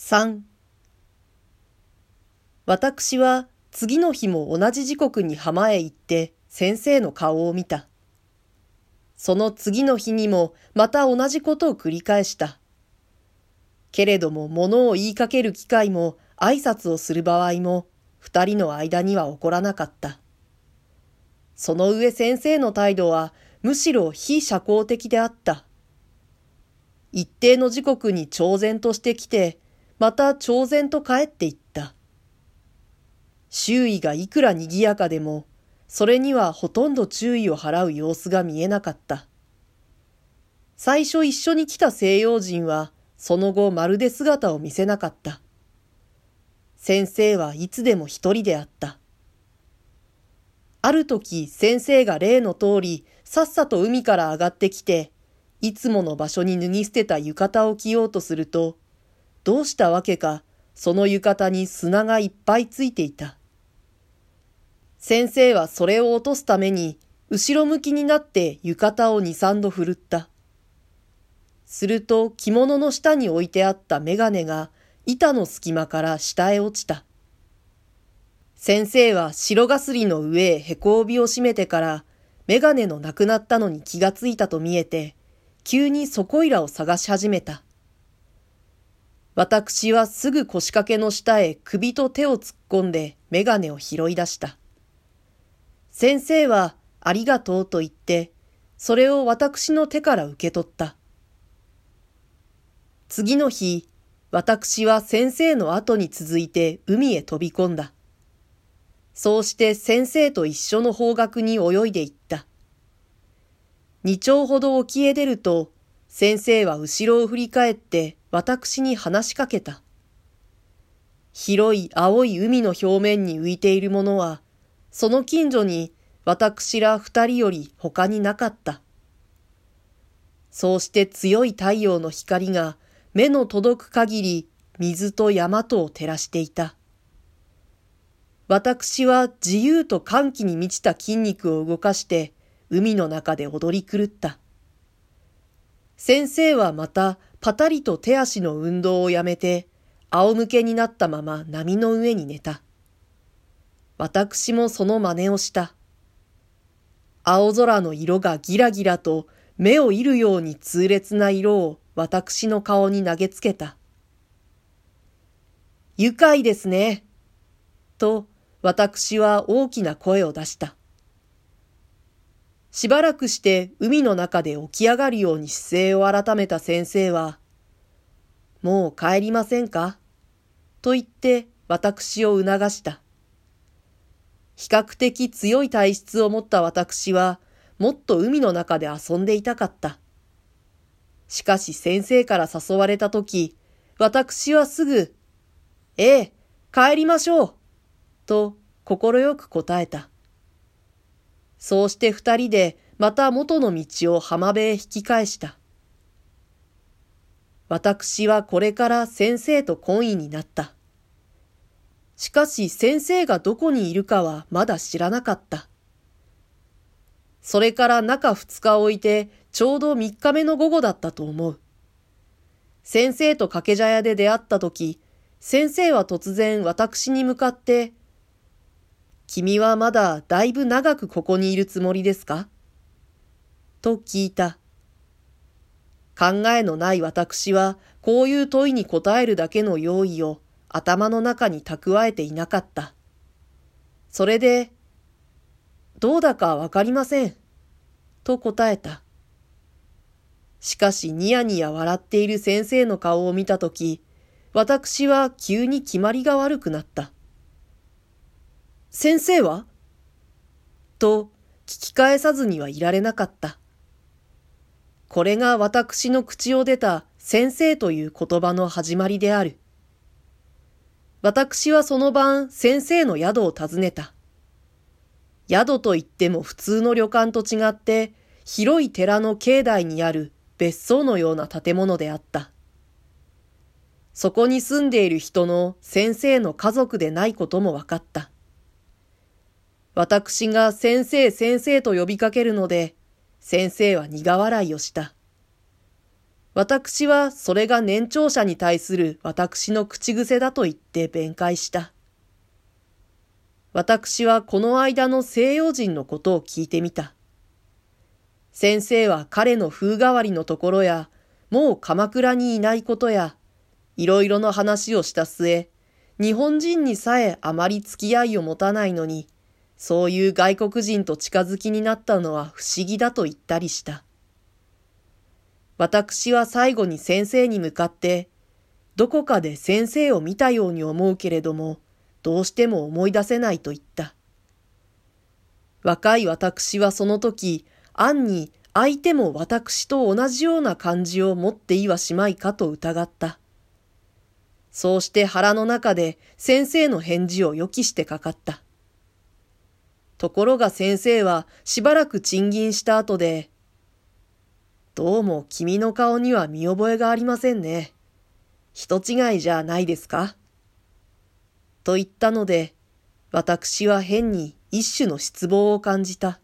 3. 私は次の日も同じ時刻に浜へ行って先生の顔を見た。その次の日にもまた同じことを繰り返した。けれども物を言いかける機会も挨拶をする場合も二人の間には起こらなかった。その上先生の態度はむしろ非社交的であった。一定の時刻に朝然としてきて、また朝然と帰っていった。周囲がいくら賑やかでも、それにはほとんど注意を払う様子が見えなかった。最初一緒に来た西洋人は、その後まるで姿を見せなかった。先生はいつでも一人であった。ある時、先生が例の通り、さっさと海から上がってきて、いつもの場所に脱ぎ捨てた浴衣を着ようとすると、どうしたわけか、その浴衣に砂がいっぱいついていた。先生はそれを落とすために、後ろ向きになって浴衣を2、3度振るった。すると着物の下に置いてあった眼鏡が、板の隙間から下へ落ちた。先生は白がすりの上へへこ帯を締めてから、眼鏡のなくなったのに気がついたと見えて、急にそこいらを探し始めた。私はすぐ腰掛けの下へ首と手を突っ込んで眼鏡を拾い出した。先生はありがとうと言って、それを私の手から受け取った。次の日、私は先生の後に続いて海へ飛び込んだ。そうして先生と一緒の方角に泳いでいった。2丁ほど沖へ出ると、先生は後ろを振り返って私に話しかけた。広い青い海の表面に浮いているものは、その近所に私ら2人より他になかった。そうして強い太陽の光が目の届く限り水と山とを照らしていた。私は自由と歓喜に満ちた筋肉を動かして海の中で踊り狂った。先生はまたパタリと手足の運動をやめて、仰向けになったまま波の上に寝た。私もその真似をした。青空の色がギラギラと目を射るように痛烈な色を私の顔に投げつけた。愉快ですね、と私は大きな声を出した。しばらくして海の中で起き上がるように姿勢を改めた先生は、もう帰りませんかと言って私を促した。比較的強い体質を持った私は、もっと海の中で遊んでいたかった。しかし先生から誘われたとき、私はすぐ、ええ、帰りましょうと快く答えた。そうして二人でまた元の道を浜辺へ引き返した。私はこれから先生と懇意になった。しかし先生がどこにいるかはまだ知らなかった。それから中2日置いてちょうど3日目の午後だったと思う。先生と掛け茶屋で出会ったとき、先生は突然私に向かって、君はまだだいぶ長くここにいるつもりですかと聞いた。考えのない私はこういう問いに答えるだけの用意を頭の中に蓄えていなかった。それで、どうだかわかりません、と答えた。しかしニヤニヤ笑っている先生の顔を見たとき、私は急に決まりが悪くなった。先生は？と聞き返さずにはいられなかった。これが私の口を出た先生という言葉の始まりである。私はその晩先生の宿を訪ねた。宿といっても普通の旅館と違って広い寺の境内にある別荘のような建物であった。そこに住んでいる人の先生の家族でないことも分かった。私が先生先生と呼びかけるので、先生は苦笑いをした。私はそれが年長者に対する私の口癖だと言って弁解した。私はこの間の西洋人のことを聞いてみた。先生は彼の風変わりのところや、もう鎌倉にいないことや、いろいろの話をした末、日本人にさえあまり付き合いを持たないのに、そういう外国人と近づきになったのは不思議だと言ったりした。私は最後に先生に向かって、どこかで先生を見たように思うけれども、どうしても思い出せないと言った。若い私はその時、暗に相手も私と同じような感じを持っていはしまいかと疑った。そうして腹の中で先生の返事を予期してかかった。ところが先生はしばらく沈吟した後で、どうも君の顔には見覚えがありませんね。人違いじゃないですかと言ったので、私は変に一種の失望を感じた。